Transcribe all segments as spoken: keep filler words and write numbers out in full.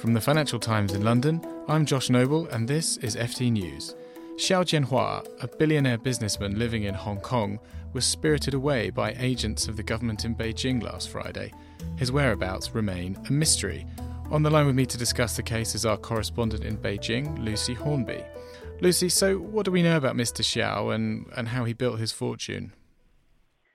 From the Financial Times in London, I'm Josh Noble and this is F T News. Xiao Jianhua, a billionaire businessman living in Hong Kong, was spirited away by agents of the government in Beijing last Friday. His whereabouts remain a mystery. On the line with me to discuss the case is our correspondent in Beijing, Lucy Hornby. Lucy, so what do we know about Mister Xiao and, and how he built his fortune?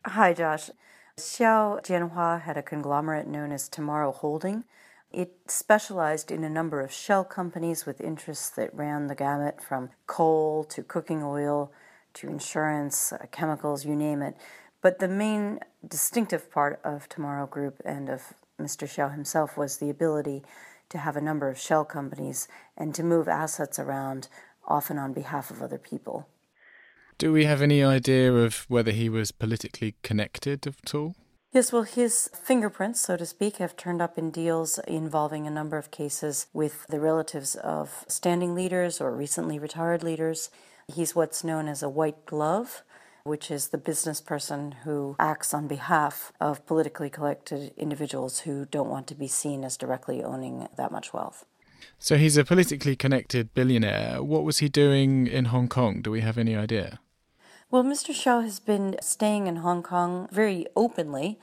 Hi, Josh. Xiao Jianhua had a conglomerate known as Tomorrow Holding. It specialized in a number of shell companies with interests that ran the gamut from coal to cooking oil to insurance, uh, chemicals, you name it. But the main distinctive part of Tomorrow Group and of Mister Xiao himself was the ability to have a number of shell companies and to move assets around, often on behalf of other people. Do we have any idea of whether he was politically connected at all? Yes, well, his fingerprints, so to speak, have turned up in deals involving a number of cases with the relatives of standing leaders or recently retired leaders. He's what's known as a white glove, which is the business person who acts on behalf of politically connected individuals who don't want to be seen as directly owning that much wealth. So he's a politically connected billionaire. What was he doing in Hong Kong? Do we have any idea? Well, Mister Xiao has been staying in Hong Kong very openly,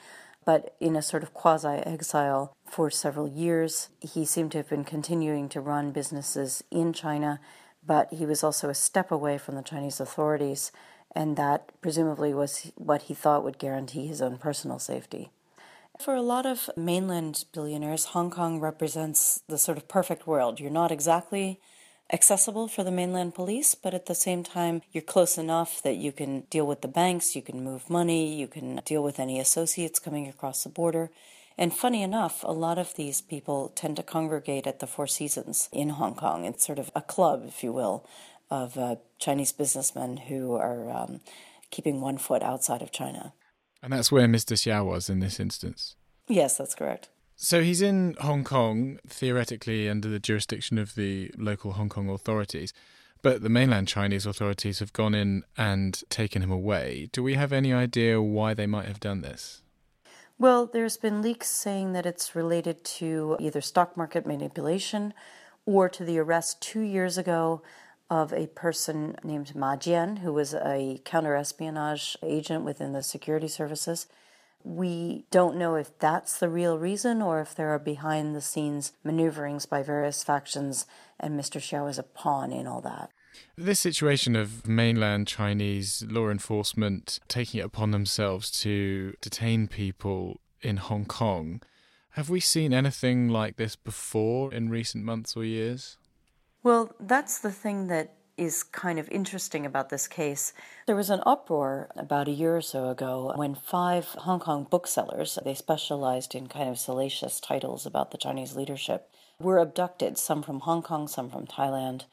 but in a sort of quasi-exile for several years. He seemed to have been continuing to run businesses in China, but he was also a step away from the Chinese authorities, and that presumably was what he thought would guarantee his own personal safety. For a lot of mainland billionaires, Hong Kong represents the sort of perfect world. You're not exactly accessible for the mainland police, but at the same time, you're close enough that you can deal with the banks, you can move money, you can deal with any associates coming across the border. And funny enough, a lot of these people tend to congregate at the Four Seasons in Hong Kong. It's sort of a club, if you will, of uh, Chinese businessmen who are um, keeping one foot outside of China. And that's where Mister Xiao was in this instance? Yes, that's correct. So he's in Hong Kong, theoretically under the jurisdiction of the local Hong Kong authorities, but the mainland Chinese authorities have gone in and taken him away. Do we have any idea why they might have done this? Well, there's been leaks saying that it's related to either stock market manipulation or to the arrest two years ago of a person named Ma Jian, who was a counter-espionage agent within the security services. We don't know if that's the real reason or if there are behind-the-scenes maneuverings by various factions, and Mister Xiao is a pawn in all that. This situation of mainland Chinese law enforcement taking it upon themselves to detain people in Hong Kong, have we seen anything like this before in recent months or years? Well, that's the thing that is kind of interesting about this case. There was an uproar about a year or so ago when five Hong Kong booksellers, they specialized in kind of salacious titles about the Chinese leadership, were abducted, some from Hong Kong, some from Thailand.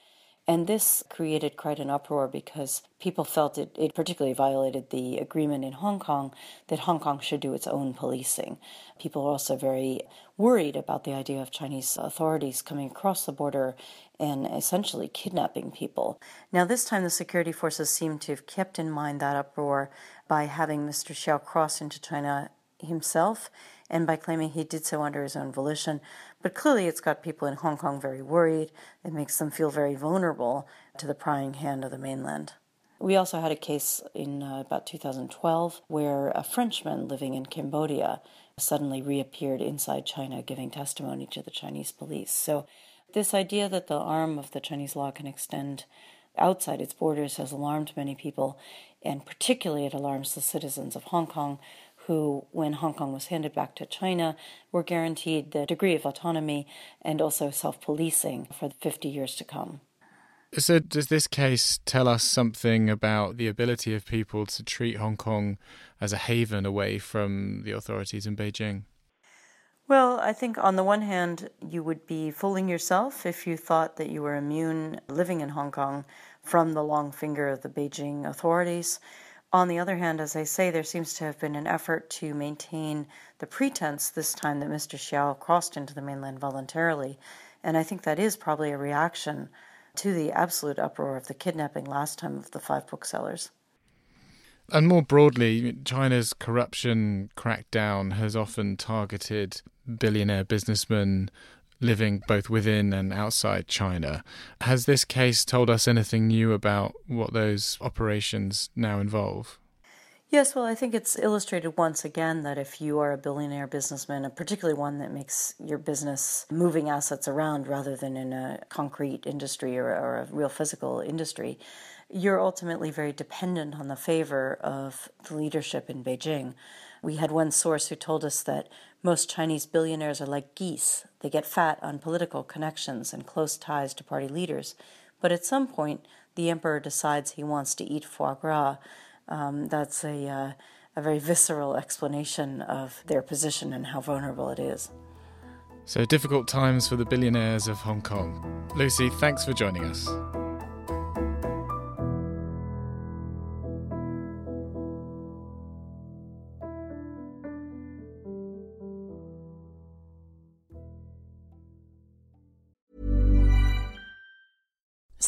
And this created quite an uproar because people felt it, it particularly violated the agreement in Hong Kong that Hong Kong should do its own policing. People were also very worried about the idea of Chinese authorities coming across the border and essentially kidnapping people. Now, this time the security forces seem to have kept in mind that uproar by having Mister Xiao cross into China himself and by claiming he did so under his own volition. But clearly it's got people in Hong Kong very worried. It makes them feel very vulnerable to the prying hand of the mainland. We also had a case in uh, about two thousand twelve where a Frenchman living in Cambodia suddenly reappeared inside China giving testimony to the Chinese police. So this idea that the arm of the Chinese law can extend outside its borders has alarmed many people, and particularly it alarms the citizens of Hong Kong, who, when Hong Kong was handed back to China, were guaranteed the degree of autonomy and also self-policing for fifty years to come. So does this case tell us something about the ability of people to treat Hong Kong as a haven away from the authorities in Beijing? Well, I think on the one hand, you would be fooling yourself if you thought that you were immune living in Hong Kong from the long finger of the Beijing authorities. On the other hand, as I say, there seems to have been an effort to maintain the pretense this time that Mister Xiao crossed into the mainland voluntarily, and I think that is probably a reaction to the absolute uproar of the kidnapping last time of the five booksellers. And more broadly, China's corruption crackdown has often targeted billionaire businessmen living both within and outside China. Has this case told us anything new about what those operations now involve? Yes, well, I think it's illustrated once again that if you are a billionaire businessman, and particularly one that makes your business moving assets around rather than in a concrete industry or, or a real physical industry, you're ultimately very dependent on the favor of the leadership in Beijing. We had one source who told us that most Chinese billionaires are like geese. They get fat on political connections and close ties to party leaders. But at some point, the emperor decides he wants to eat foie gras. Um, that's a, uh, a very visceral explanation of their position and how vulnerable it is. So difficult times for the billionaires of Hong Kong. Lucy, thanks for joining us.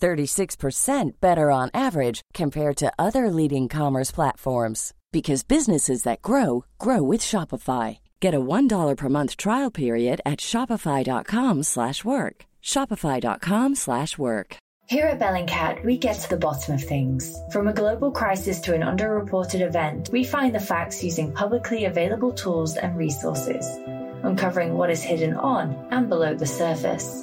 thirty-six percent better on average compared to other leading commerce platforms. Because businesses that grow, grow with Shopify. Get a one dollar per month trial period at shopify.com slash work. Shopify.com slash work. Here at Bellingcat, we get to the bottom of things. From a global crisis to an underreported event, we find the facts using publicly available tools and resources, uncovering what is hidden on and below the surface.